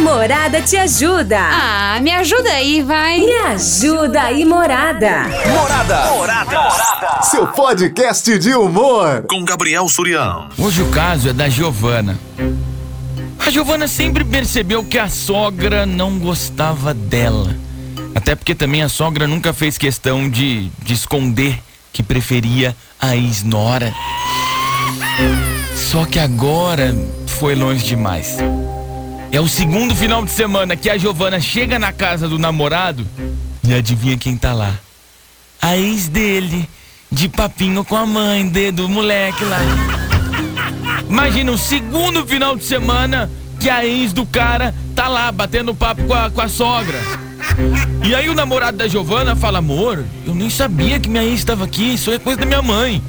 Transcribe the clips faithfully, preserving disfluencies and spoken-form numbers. Morada te ajuda. Ah, me ajuda aí, vai. Me ajuda aí, Morada. Morada. Morada. Morada. Seu podcast de humor. Com Gabriel Surião. Hoje o caso é da Giovana. A Giovana sempre percebeu que a sogra não gostava dela. Até porque também a sogra nunca fez questão de, de esconder que preferia a ex-nora. Só que agora foi longe demais. É o segundo final de semana que a Giovana chega na casa do namorado e adivinha quem tá lá? A ex dele, de papinho com a mãe do moleque lá. Imagina o segundo final de semana que a ex do cara tá lá batendo papo com a, com a sogra. E aí o namorado da Giovana fala: amor, eu nem sabia que minha ex estava aqui, isso é coisa da minha mãe.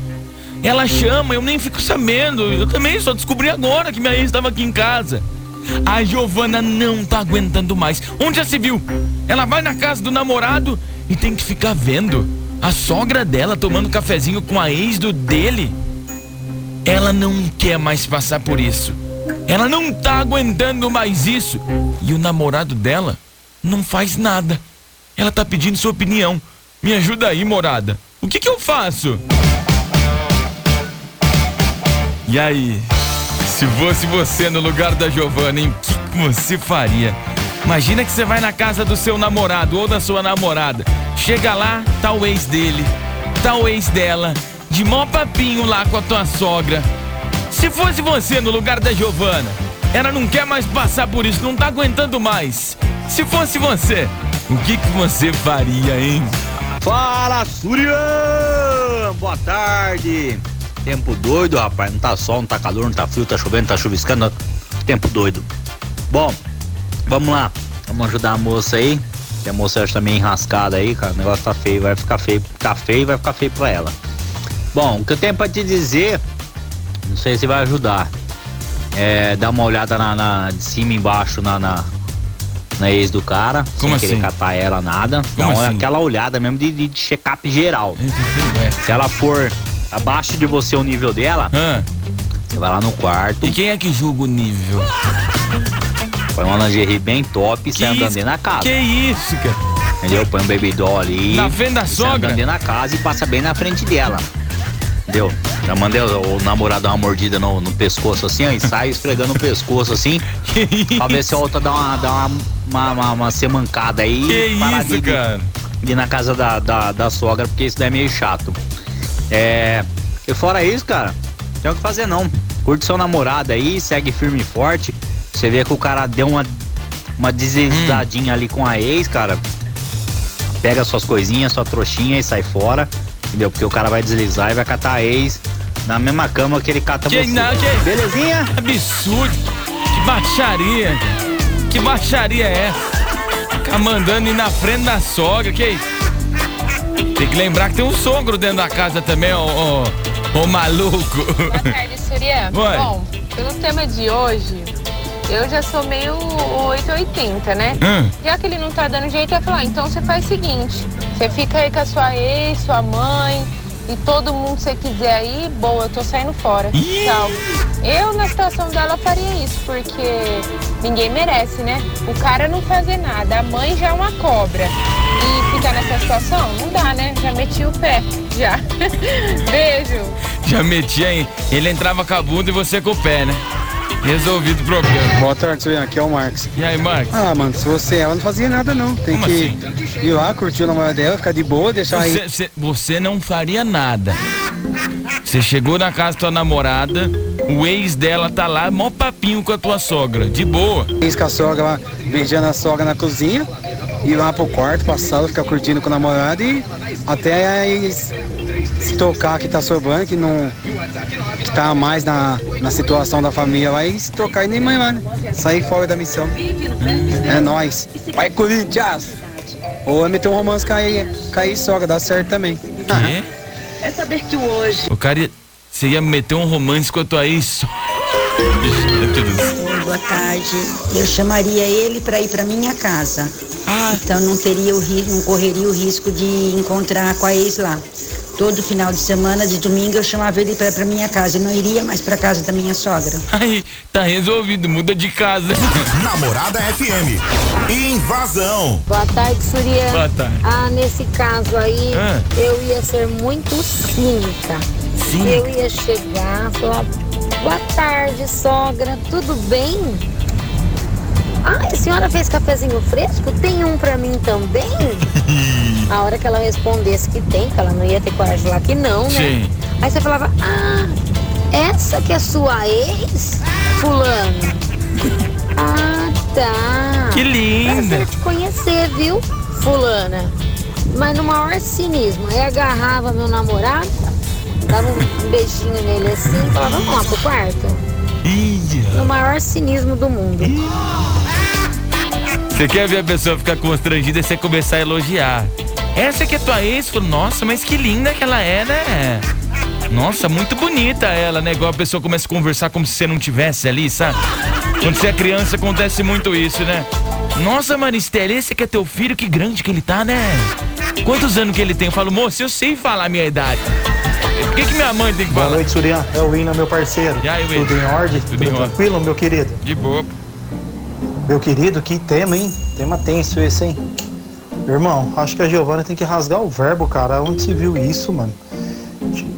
Ela chama, eu nem fico sabendo, eu também só descobri agora que minha ex estava aqui em casa. A Giovana não tá aguentando mais. Onde já se viu? Ela vai na casa do namorado e tem que ficar vendo a sogra dela tomando cafezinho com a ex do dele. Ela não quer mais passar por isso. Ela não tá aguentando mais isso. E o namorado dela não faz nada. Ela tá pedindo sua opinião. Me ajuda aí, Morada. O que que eu faço? E aí? Se fosse você no lugar da Giovana, hein? O que você faria? Imagina que você vai na casa do seu namorado ou da sua namorada. Chega lá, tá o ex dele, tá o ex dela, de mó papinho lá com a tua sogra. Se fosse você no lugar da Giovana, ela não quer mais passar por isso, não tá aguentando mais. Se fosse você, o que que você faria, hein? Fala, Surião! Boa tarde! Tempo doido, rapaz, não tá sol, não tá calor, não tá frio, tá chovendo, tá chuviscando, tempo doido. Bom, vamos lá, vamos ajudar a moça aí, que a moça já tá meio enrascada aí, cara, o negócio tá feio, vai ficar feio, tá feio, vai ficar feio pra ela. Bom, o que eu tenho pra te dizer, não sei se vai ajudar, é dar uma olhada na, na de cima e embaixo, na, na, na ex do cara, como sem assim? Querer catar ela, nada, dá uma, assim? Aquela olhada mesmo de, de check-up geral. Se ela for abaixo de você o nível dela, ah. Você vai lá no quarto. E quem é que julga o nível? Põe uma lingerie bem top e sai andando dentro da casa. Que isso, cara? Entendeu? Põe um baby doll ali. Na frente da sogra? Sai andando dentro da casa e passa bem na frente dela. Entendeu? Já mandei o, o namorado dar uma mordida no, no pescoço assim, ó, e sai esfregando o pescoço assim. Que isso? Pra ver se a outra dá uma, dá uma, uma, uma, uma semancada aí. Que isso, de, cara? De ir na casa da, da, da sogra, porque isso daí é meio chato. É, e fora isso, cara, não tem o que fazer não. Curte seu namorado aí, segue firme e forte. Você vê que o cara deu uma uma deslizadinha hum. ali com a ex, cara. Pega suas coisinhas, sua trouxinha e sai fora, entendeu? Porque o cara vai deslizar e vai catar a ex na mesma cama que ele cata que você. Não, que... Belezinha? Absurdo. Que baixaria. Que baixaria é essa? Ficar mandando ir na frente da sogra, que isso? Tem que lembrar que tem um sogro dentro da casa também, ô, ô, ô maluco. Boa tarde, Surian. Bom, pelo tema de hoje, eu já sou meio oito oitenta, né? Hum. Já que ele não tá dando jeito, eu ia falar, então você faz o seguinte, você fica aí com a sua ex, sua mãe e todo mundo que você quiser aí, boa, eu tô saindo fora. Ih. Tchau. Eu, na situação dela, faria isso, porque ninguém merece, né? O cara não fazer nada, a mãe já é uma cobra. E ficar nessa situação, não dá, né? Já meti o pé, já. Beijo. Já meti, hein? Ele entrava com a bunda e você com o pé, né? Resolvido o problema. Boa tarde, Surian. Aqui é o Marcos. E aí, Marcos? Ah, mano, se você ela não fazia nada, não. Tem como que assim? Ir lá, curtir o namorado dela, ficar de boa, deixar você, aí. Você, você não faria nada. Você chegou na casa da tua namorada, o ex dela tá lá, mó papinho com a tua sogra, de boa. Ex com a sogra lá, beijando a sogra na cozinha, ir lá pro quarto, pra sala, ficar curtindo com o namorado e até aí se tocar que tá sobrando, que não que tá mais na, na situação da família lá e se tocar e nem mais lá, né? Sair fora da missão. É nóis. Vai, Corinthians! Ou meter um romance cair, cair sogra, dá certo também. Ah. É saber que hoje... O cara ia... Você ia meter um romance quanto a isso? Oi, boa tarde. Eu chamaria ele pra ir pra minha casa. Ah. Então não teria o risco, não correria o risco de encontrar com a ex lá. Todo final de semana, de domingo, eu chamava ele pra, pra minha casa. Eu não iria mais pra casa da minha sogra. Aí, tá resolvido, muda de casa. Namorada F M. Invasão. Boa tarde, Suriano. Boa tarde. Ah, nesse caso aí, ah. eu ia ser muito cínica. Cínica? Eu ia chegar, falar, boa tarde, sogra, tudo bem? Ah, a senhora fez cafezinho fresco? Tem um pra mim também? A hora que ela respondesse que tem, que ela não ia ter coragem de falar que não, né? Sim. Aí você falava, ah, essa que é sua ex, fulano? Ah, tá. Que linda. Prazer te conhecer, viu, fulana? Mas no maior cinismo. Aí agarrava meu namorado, dava um beijinho nele assim, falava, vamos lá pro quarto? No maior cinismo do mundo. Você quer ver a pessoa ficar constrangida e você começar a elogiar. Essa que é tua ex? Nossa, mas que linda que ela é, né? Nossa, muito bonita ela, né? Igual a pessoa começa a conversar como se você não tivesse ali, sabe? Quando você é criança acontece muito isso, né? Nossa, Maristela, esse que é teu filho, que grande que ele tá, né? Quantos anos que ele tem? Eu falo, moço, eu sei falar a minha idade. Por que que minha mãe tem que falar? Boa noite, Surian. É o Ina, meu parceiro. E aí, tudo em ordem? Tudo, tudo tranquilo, meu querido? De boa. Meu querido, que tema, hein? Tema tenso esse, hein? Irmão, acho que a Giovana tem que rasgar o verbo, cara. Onde se viu isso, mano?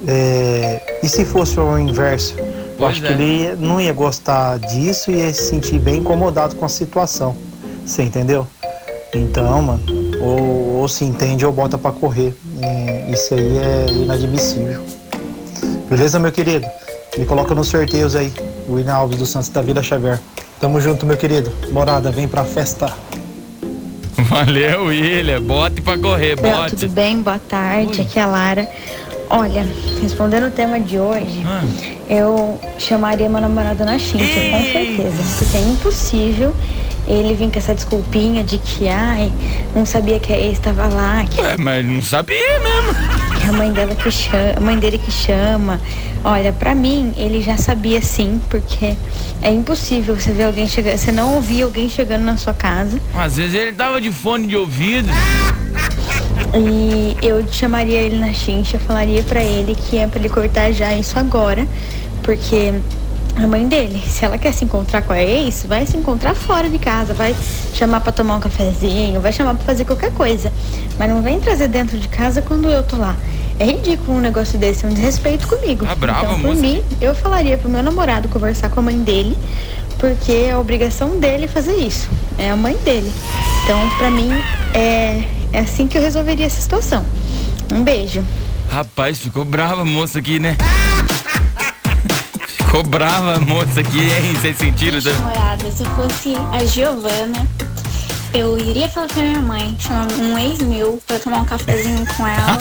É... E se fosse o inverso? Eu acho é. que ele não ia gostar disso e ia se sentir bem incomodado com a situação. Você entendeu? Então, mano, ou, ou se entende ou bota pra correr. É, isso aí é inadmissível. Beleza, meu querido? Me coloca nos sorteios aí. O William Alves dos Santos da Vila Xavier. Tamo junto, meu querido. Morada, vem pra festa. Valeu, William. Bote pra correr, bote. Tudo bem? Boa tarde. Oi. Aqui é a Lara. Olha, respondendo o tema de hoje, ah. eu chamaria meu namorado na xincha, Ei. com certeza. Porque é impossível ele vir com essa desculpinha de que, ai, não sabia que a ex estava lá. Que... Ué, mas não sabia mesmo. É a mãe dela que chama, a mãe dele que chama. Olha, pra mim, ele já sabia sim, porque é impossível você ver alguém chegando, você não ouvir alguém chegando na sua casa. Às vezes ele tava de fone de ouvido. E eu chamaria ele na xincha, falaria pra ele que é pra ele cortar já isso agora, porque... A mãe dele, se ela quer se encontrar com a ex, vai se encontrar fora de casa, vai chamar pra tomar um cafezinho, vai chamar pra fazer qualquer coisa. Mas não vem trazer dentro de casa quando eu tô lá. É ridículo um negócio desse, é um desrespeito comigo. Ah, brava, então, por moça. mim, eu falaria pro meu namorado conversar com a mãe dele, porque é a obrigação dele fazer isso. É a mãe dele. Então, pra mim, é, é assim que eu resolveria essa situação. Um beijo. Rapaz, ficou brava a moça aqui, né? Ficou brava a moça aqui, hein? Sem sentido, né? Namorada, se fosse a Giovana, eu iria falar pra minha mãe, chamar um ex meu pra tomar um cafezinho com ela.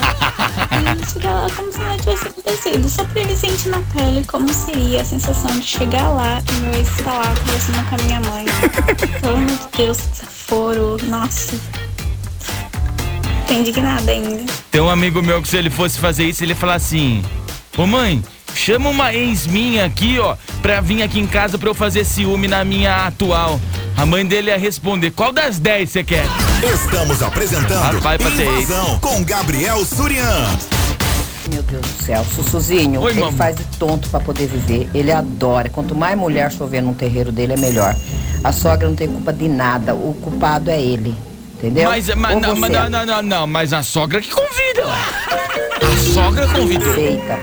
E chegar lá como se nada tivesse acontecido. Só pra ele sentir na pele como seria a sensação de chegar lá e meu ex estar lá conversando com a minha mãe. Pelo amor de Deus, que desaforo. Nossa. Tô indignada ainda. Tem um amigo meu que, se ele fosse fazer isso, ele ia falar assim: ô mãe, chama uma ex minha aqui, ó, pra vir aqui em casa pra eu fazer ciúme na minha atual. A mãe dele ia responder, qual das dez você quer? Estamos apresentando Invasão com Gabriel Surião. Meu Deus do céu, Sussuzinho, Oi, ele mama. faz de tonto pra poder viver. Ele adora, quanto mais mulher chover num terreiro dele é melhor. A sogra não tem culpa de nada, o culpado é ele, entendeu? Mas, mas, não, mas não, não, não, não, mas a sogra que convida, ué. A sogra convida. Aceita.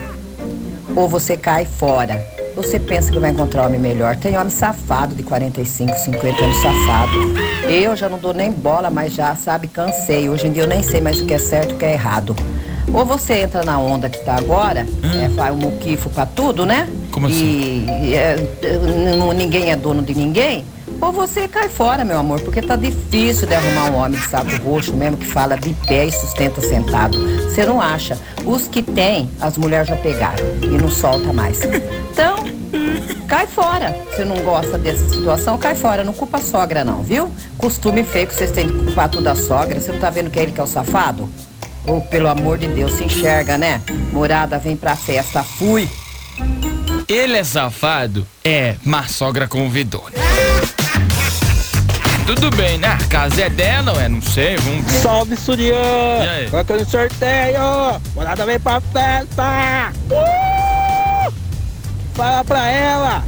Ou você cai fora. Você pensa que vai encontrar homem melhor. Tem homem safado de quarenta e cinco, cinquenta anos safado. Eu já não dou nem bola, mas já, sabe, cansei. Hoje em dia eu nem sei mais o que é certo e o que é errado. Ou você entra na onda que tá agora, hum. é, faz um muquifo pra tudo, né? Como assim? E é, ninguém é dono de ninguém. Ou você cai fora, meu amor, porque tá difícil de arrumar um homem de saco roxo mesmo, que fala de pé e sustenta sentado. Você não acha. Os que tem, as mulheres já pegaram e não solta mais. Então, cai fora. Se não gosta dessa situação, cai fora. Não culpa a sogra não, viu? Costume feio que vocês têm de culpar tudo a sogra. Você não tá vendo que é ele que é o safado? Ou, pelo amor de Deus, se enxerga, né? Morada, vem pra festa. Fui. Ele é safado? É, mas sogra convidou, né? tudo bem, né? A casa é dela, ué, não sei, vamos ver. Salve, Surião! E aí? Vai ter um sorteio! Morada vem pra festa! Uh! Fala pra ela!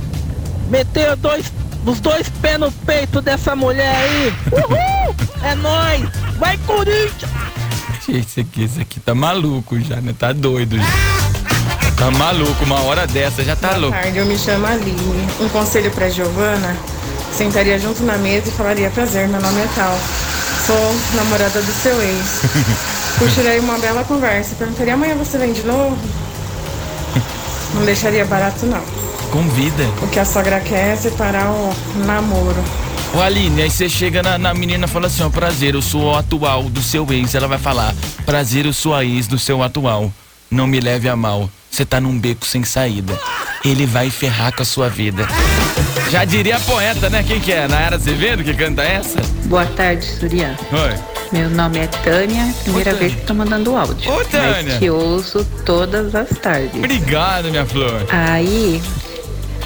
Meteu dois, os dois pés no peito dessa mulher aí! Uhul! É nóis! Vai, Corinthians! Esse aqui, esse aqui tá maluco já, né? Tá doido já. Tá maluco, uma hora dessa já tá Boa louco. Boa tarde, eu me chamo Aline. Um conselho pra Giovana: sentaria junto na mesa e falaria prazer, meu nome é tal. Sou namorada do seu ex. Puxaria uma bela conversa. Perguntaria, amanhã você vem de novo? Não deixaria barato, não. Convida. O que a sogra quer é separar o namoro. Ô Aline, aí você chega na, na menina e fala assim, ó, prazer, eu sou o atual do seu ex. Ela vai falar, prazer, eu sou a ex do seu atual. Não me leve a mal. Você tá num beco sem saída. Ele vai ferrar com a sua vida. Já diria a poeta, né? Quem que é? Naiara Azevedo que canta essa? Boa tarde, Suriano. Oi. Meu nome é Tânia. Primeira Ô, Tânia. vez que tô mandando áudio. Ô, Tânia. Mas te ouço todas as tardes. Obrigado, minha flor. Aí,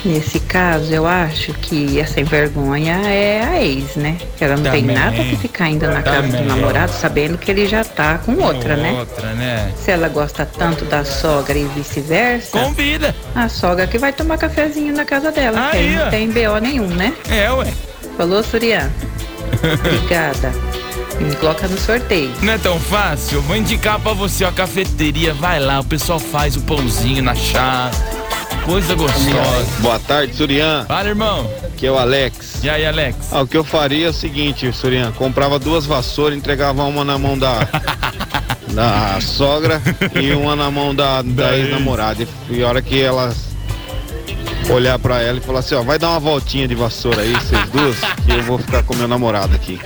nesse caso, eu acho que essa vergonha é a ex, né? Ela não Também. tem nada que ficar ainda na Também. casa do namorado, sabendo que ele já tá com outra, com né? outra, né? Se ela gosta tanto da sogra e vice-versa... Convida! A sogra que vai tomar cafezinho na casa dela, Aí, que não tem B O nenhum, né? É, ué. Falou, Suriano? Obrigada. Me coloca no sorteio. Não é tão fácil? Vou indicar pra você, ó, a cafeteria. Vai lá, o pessoal faz o pãozinho na chá. Coisa gostosa. Boa tarde, Surian. Fala, irmão. Aqui é o Alex. E aí, Alex? Ah, o que eu faria é o seguinte, Surian. Comprava duas vassouras e entregava uma na mão da, da sogra e uma na mão da, da ex-namorada. E a hora que ela olhar pra ela e falar assim, ó, vai dar uma voltinha de vassoura aí, vocês duas, que eu vou ficar com meu namorado aqui.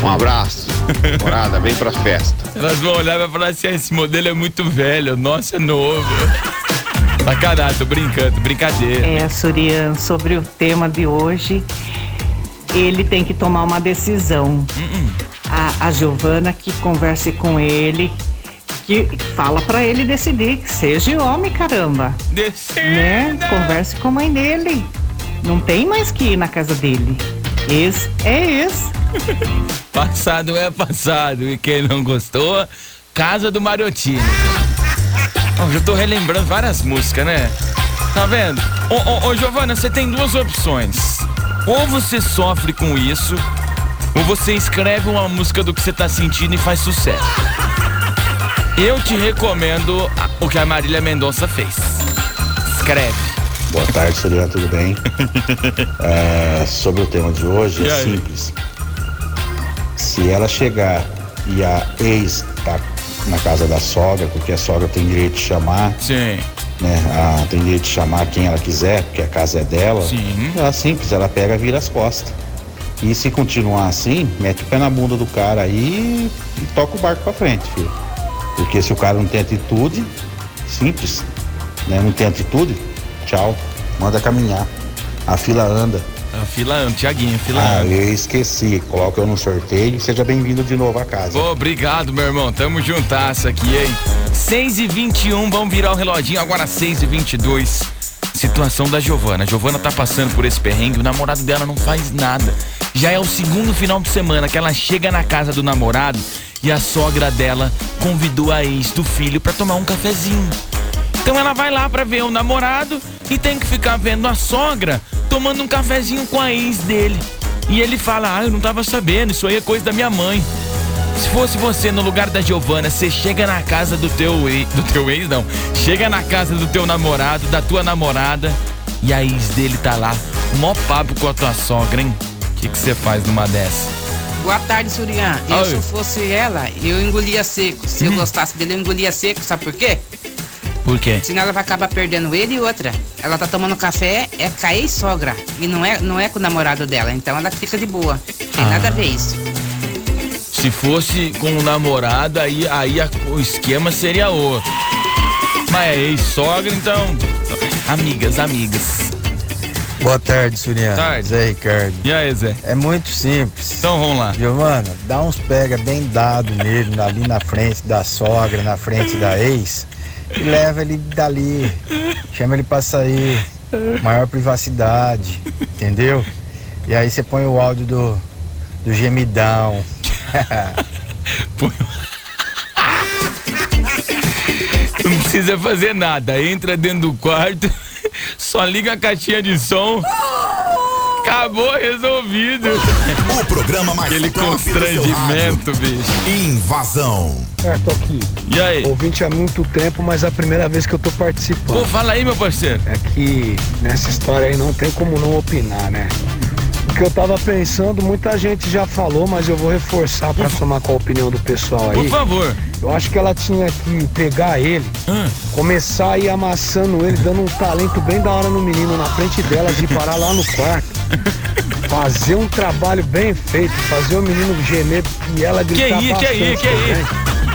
Um abraço. Namorada, vem pra festa. Elas vão olhar e vai falar assim, esse modelo é muito velho, nossa, é novo. Sacanagem, tô brincando, brincadeira. É, Surian, sobre o tema de hoje, ele tem que tomar uma decisão. A, a Giovana que converse com ele, que fala pra ele decidir, que seja homem, caramba. Decida! Né? Converse com a mãe dele. Não tem mais que ir na casa dele. Ex é ex. Passado é passado. E quem não gostou, casa do Mariotinho. Eu tô relembrando várias músicas, né? Tá vendo? Ô, ô, ô Giovana, você tem duas opções. Ou você sofre com isso, ou você escreve uma música do que você tá sentindo e faz sucesso. Eu te recomendo o que a Marília Mendonça fez. Escreve. Boa tarde, Surian, tudo bem? é, sobre o tema de hoje, é simples. Se ela chegar e a ex tá na casa da sogra, porque a sogra tem direito de chamar, Sim. né? Ah, tem direito de chamar quem ela quiser, porque a casa é dela. Sim. Ela é simples, ela pega e vira as costas. E se continuar assim, mete o pé na bunda do cara aí e toca o barco pra frente, filho. Porque se o cara não tem atitude, simples, né? Não tem atitude, tchau, manda caminhar. A fila anda. A fila anda, Tiaguinho, a fila ah, anda. Ah, eu esqueci. Coloca eu no sorteio e seja bem-vindo de novo à casa. Oh, obrigado, meu irmão. Tamo juntasso aqui, hein? seis e vinte e um, vamos virar o reloginho agora, seis e vinte e dois. Situação da Giovana. A Giovana tá passando por esse perrengue, o namorado dela não faz nada. Já é o segundo final de semana que ela chega na casa do namorado e a sogra dela convidou a ex do filho pra tomar um cafezinho. Então ela vai lá pra ver o namorado e tem que ficar vendo a sogra tomando um cafezinho com a ex dele. E ele fala, ah, eu não tava sabendo, isso aí é coisa da minha mãe. Se fosse você no lugar da Giovana, você chega na casa do teu ex, do teu ex não, chega na casa do teu namorado, da tua namorada, e a ex dele tá lá, mó papo com a tua sogra, hein? O que que você faz numa dessa? Boa tarde, Surian. Eu, se eu fosse ela, eu engolia seco. Se eu hum. gostasse dele, eu engolia seco, sabe por quê? Por quê? Senão ela vai acabar perdendo ele e outra. Ela tá tomando café, é com a ex-sogra. E não é, não é com o namorado dela. Então ela fica de boa. Tem ah. nada a ver isso. Se fosse com o namorado, aí, aí a, o esquema seria outro. Mas é ex-sogra, então. Amigas, amigas. Boa tarde, Suriano. Boa tarde. Zé Ricardo. E aí, Zé? É muito simples. Então vamos lá. Giovana, dá uns pega bem dado nele, ali na frente da sogra, na frente da ex. E leva ele dali, chama ele pra sair, maior privacidade, entendeu? E aí você põe o áudio do, do gemidão. Põe... Não precisa fazer nada. Entra dentro do quarto, só liga a caixinha de som. Acabou, resolvido. O programa mais Aquele constrangimento, bicho. Invasão. É, tô aqui. E aí? Ouvinte há muito tempo, mas é a primeira vez que eu tô participando. Pô, fala aí, meu parceiro. É que nessa história aí não tem como não opinar, né? O que eu tava pensando, muita gente já falou, mas eu vou reforçar pra somar com a opinião do pessoal aí. Por favor. Eu acho que ela tinha que pegar ele, hum. começar a ir amassando ele, dando um talento bem da hora no menino na frente dela, de parar lá no quarto. Fazer um trabalho bem feito, fazer o menino gemer e ela gritar que bastante. Que aí, que aí.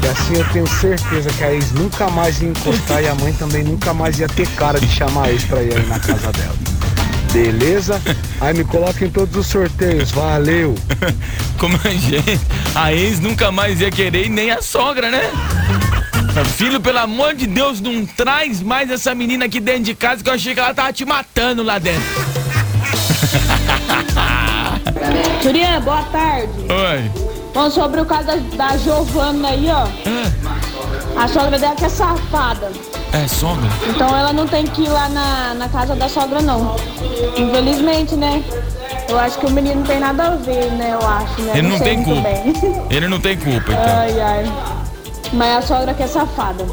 E assim eu tenho certeza que a ex nunca mais ia encostar e a mãe também nunca mais ia ter cara de chamar a ex pra ir aí na casa dela. Beleza? Aí me coloca em todos os sorteios, valeu! Como a gente, a ex nunca mais ia querer e nem a sogra, né? Filho, pelo amor de Deus, não traz mais essa menina aqui dentro de casa que eu achei que ela tava te matando lá dentro. Surião, boa tarde. Oi. Bom, sobre o caso da, da Giovana aí, ó. Ah. A sogra dela que é safada. É, sogra? Então ela não tem que ir lá na, na casa da sogra, não. Infelizmente, né? Eu acho que o menino não tem nada a ver, né? Eu acho, né? Ele não, não tem culpa. Ele não tem culpa, então. Ai, ai. Mas a sogra que é safada.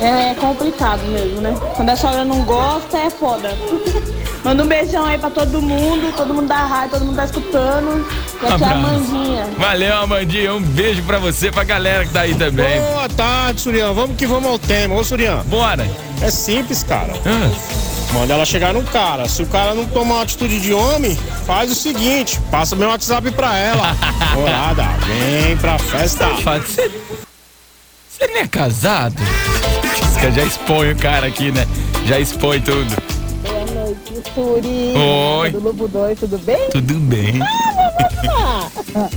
É complicado mesmo, né? Quando a sogra não gosta, é foda. Manda um beijão aí pra todo mundo, todo mundo da rádio, todo mundo tá escutando. Pra um tia Amandinha. Valeu, Amandinha. Um beijo pra você, pra galera que tá aí também. Boa tarde, Surião. Vamos que vamos ao tema. Ô, Surião. Bora. É simples, cara. Ah. Manda ela chegar num cara. Se o cara não tomar uma atitude de homem, faz o seguinte, passa meu WhatsApp pra ela. Morada, vem pra festa. Você, você não é casado? Eu já expõe o cara aqui, né? Já expõe tudo. Surião, oi. Do Lobo dois, tudo bem? Tudo bem. Ah, vamos lá.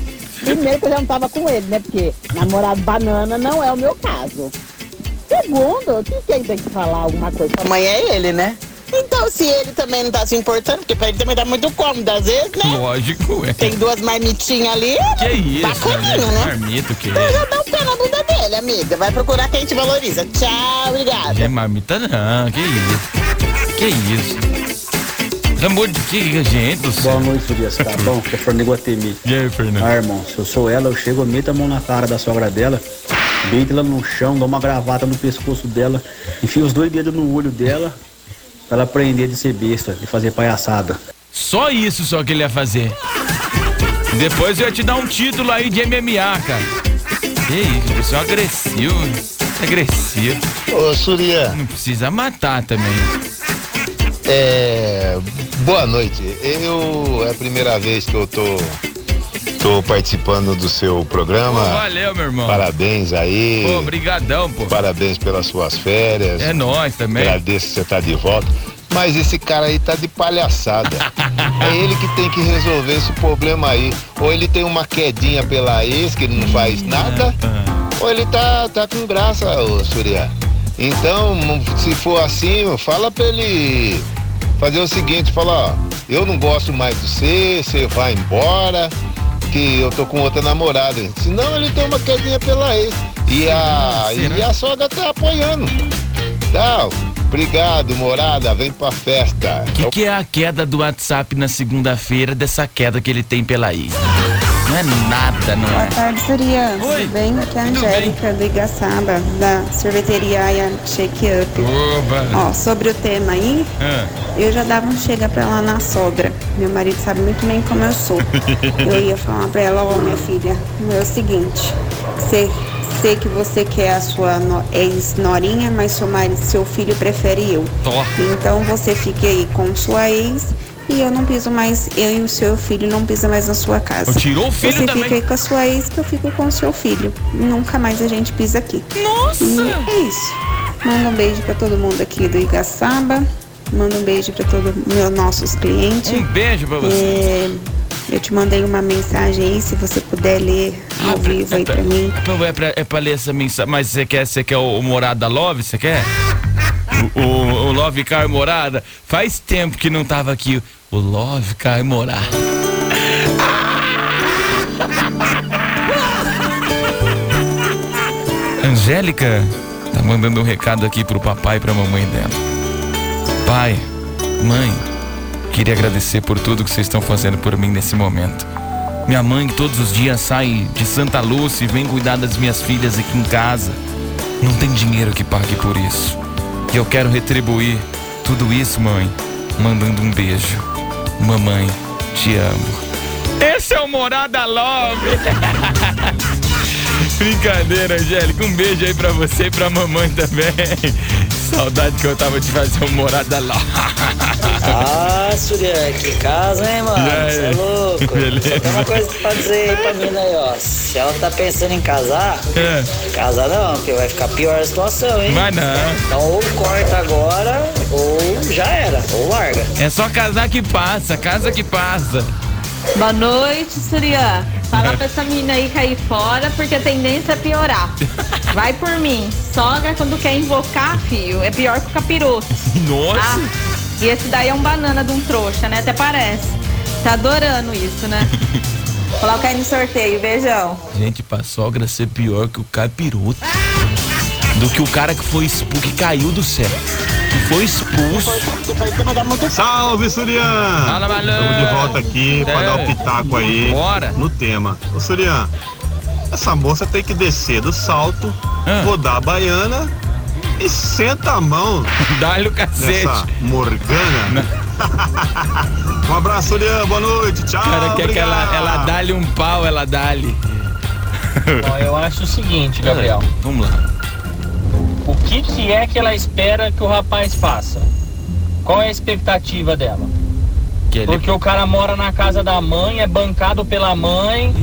Primeiro que eu já não tava com ele, né? Porque namorado banana não é o meu caso. Segundo, que quem tem que falar alguma coisa pra mãe é ele, né? Então, se ele também não tá se importando, porque pra ele também tá muito cômodo, às vezes, né? Lógico, é. Tem duas marmitinhas ali. Que isso? Tá comendo, né? Marmito, que então, é? Já dá um pé na bunda dele, amiga. Vai procurar quem te valoriza. Tchau, obrigada. Não é marmita não, que isso? Que isso? Pelo amor de que gente do céu. Boa noite, Surias, tá bom? Que é Fornego Atemi. E aí, Fernando? Ah, irmão, se eu sou ela, eu chego, meto a mão na cara da sogra dela, deito ela no chão, dou uma gravata no pescoço dela, enfio os dois dedos no olho dela, pra ela aprender de ser besta, de fazer palhaçada. Só isso só que ele ia fazer. Depois eu ia te dar um título aí de M M A, cara. Que isso, pessoal agressivo, agressivo. Ô, Surias. Não precisa matar também. É, boa noite. Eu, é a primeira vez que eu tô, tô participando do seu programa. Pô, valeu, meu irmão. Parabéns aí. Pô, brigadão, pô. Parabéns pelas suas férias. É nóis também. Agradeço que você tá de volta. Mas esse cara aí tá de palhaçada. É ele que tem que resolver esse problema aí. Ou ele tem uma quedinha pela ex, que ele não faz nada, ou ele tá, tá com graça, ô Surião. Então, se for assim, fala pra ele... fazer o seguinte, falar, ó, eu não gosto mais de você, você vai embora, que eu tô com outra namorada. Senão ele tem uma quedinha pela ex. E a, e a sogra tá apoiando. Tá, obrigado, morada, vem pra festa. O que, que é a queda do WhatsApp na segunda-feira dessa queda que ele tem pela ex? Não é nada, não é? Boa tarde, Surião. Tudo bem? Aqui é a Angélica do Igaçaba, da sorveteria Aya Shake Up. Oba. Ó, sobre o tema aí, ah. eu já dava um chega pra ela na sogra. Meu marido sabe muito bem como eu sou. Eu ia falar pra ela, ó, oh, minha filha, é o seguinte, você... sei que você quer a sua no... ex-norinha, mas seu, marido, seu filho prefere eu. Tó. Então você fique aí com sua ex e eu não piso mais, eu e o seu filho não pisam mais na sua casa. Tirou o filho você também. Fica aí com a sua ex que eu fico com o seu filho. Nunca mais a gente pisa aqui. Nossa! E é isso. Manda um beijo pra todo mundo aqui do Igaçaba. Manda um beijo pra todos os nossos clientes. Um beijo pra você. É... eu te mandei uma mensagem aí, se você puder ler ao ah, vivo aí é pra, pra mim. É pra, é pra ler essa mensagem, mas você quer, você quer o, o Morada Love, você quer? O, o, o Love Car Morada? Faz tempo que não tava aqui O Love cai morar. Angélica tá mandando um recado aqui pro papai e pra mamãe dela. Pai, mãe, queria agradecer por tudo que vocês estão fazendo por mim nesse momento. Minha mãe que todos os dias sai de Santa Lúcia e vem cuidar das minhas filhas aqui em casa. Não tem dinheiro que pague por isso. E eu quero retribuir tudo isso, mãe, mandando um beijo. Mamãe, te amo. Esse é o Morada Love. Brincadeira, Angélica. Um beijo aí pra você e pra mamãe também. Saudade que eu tava de fazer o Morada Love. Ah, Surião, que casa, hein, mano? Você é louco. Beleza. Só tem uma coisa pra dizer aí pra mina aí, ó. Se ela tá pensando em casar, é. Casa não, porque vai ficar pior a situação, hein? Mas não. Então ou corta agora, ou já era, ou larga. É só casar que passa, casa que passa. Boa noite, Surião. Fala pra essa menina aí cair fora, porque a tendência é piorar. Vai por mim. Sogra, quando quer invocar, filho, é pior que o capiroto. Nossa! Ah, e esse daí é um banana de um trouxa, né? Até parece. Tá adorando isso, né? Coloca aí no sorteio, beijão. Gente, pra sogra ser pior que o capiroto. Do que o cara que foi expulso, que caiu do céu. Que foi expulso. Salve, Surião! Fala, malandro! Estamos de volta aqui pra dar o pitaco aí. Bora! No tema. Ô, Surião, essa moça tem que descer do salto, ah. rodar a baiana e senta a mão. Dá-lhe o cacete. Nessa Morgana. Um abraço, Leão. Boa noite. Tchau. Cara, quer que ela, ela dá-lhe um pau, ela dá-lhe. Bom, eu acho o seguinte, Gabriel. Ah, vamos lá. O que, que é que ela espera que o rapaz faça? Qual é a expectativa dela? Que ele... Porque o cara mora na casa da mãe, é bancado pela mãe,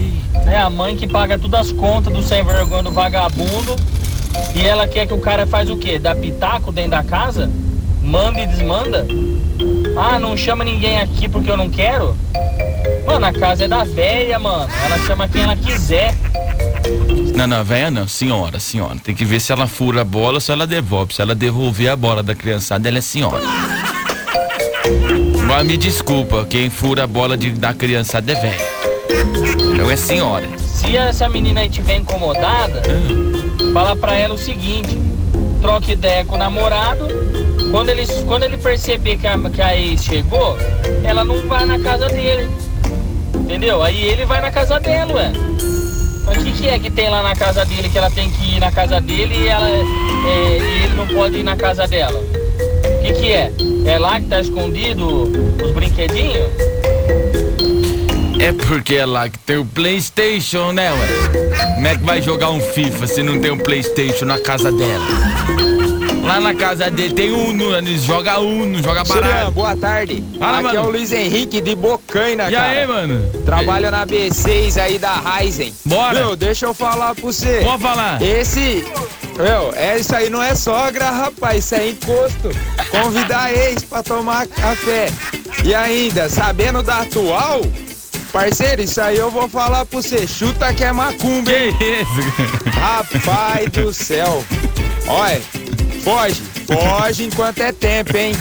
né? A mãe que paga todas as contas do sem vergonha, do vagabundo. E ela quer que o cara faz o quê? Dá pitaco dentro da casa? Manda e desmanda? Ah, não chama ninguém aqui porque eu não quero? Mano, a casa é da velha, mano. Ela chama quem ela quiser. Não, não, velha não. Senhora, senhora. Tem que ver se ela fura a bola ou se ela devolve. Se ela devolver a bola da criançada, ela é senhora. Mas me desculpa, quem fura a bola de, da criançada é velha. Então é senhora. Se essa menina aí estiver incomodada... Ah. Fala pra ela o seguinte, troca ideia com o namorado, quando ele, quando ele perceber que a, que a ex chegou, ela não vai na casa dele, entendeu? Aí ele vai na casa dela, ué. Mas o que, que é que tem lá na casa dele, que ela tem que ir na casa dele e, ela, é, e ele não pode ir na casa dela? O que, que é? É lá que tá escondido os brinquedinhos? É porque é lá que tem o PlayStation, né, ué? Como é que vai jogar um FIFA se não tem um PlayStation na casa dela? Lá na casa dele tem Uno, eles jogam Uno, joga baralho. Boa tarde. Fala, aqui, mano. É o Luiz Henrique de Bocaina, e cara. E aí, mano? Trabalho na B seis aí da Raizen. Bora. Meu, deixa eu falar pra você. Pode falar. Esse... Meu, é, isso aí não é sogra, rapaz, isso é encosto. Convidar a ex pra tomar café. E ainda, sabendo da atual... Parceiro, isso aí eu vou falar pra você. Chuta que é macumba, hein? Que isso? Rapaz do céu. Olha, foge. Foge enquanto é tempo, hein?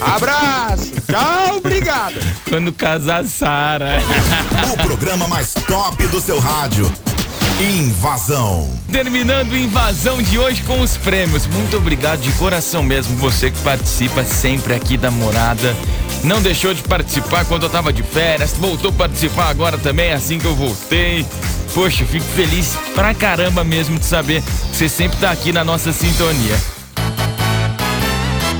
Abraço. Tchau, obrigado. Quando casar, Sara. O programa mais top do seu rádio. Invasão. Terminando a invasão de hoje com os prêmios. Muito obrigado de coração mesmo você que participa sempre aqui da Morada. Não deixou de participar quando eu tava de férias, voltou a participar agora também, assim que eu voltei. Poxa, eu fico feliz pra caramba mesmo de saber que você sempre tá aqui na nossa sintonia.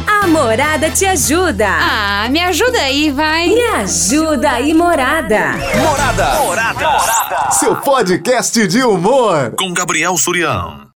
A Morada te ajuda. Ah, me ajuda aí, vai. Me ajuda aí, Morada. Morada. Morada. Morada. Seu podcast de humor. Com Gabriel Surião.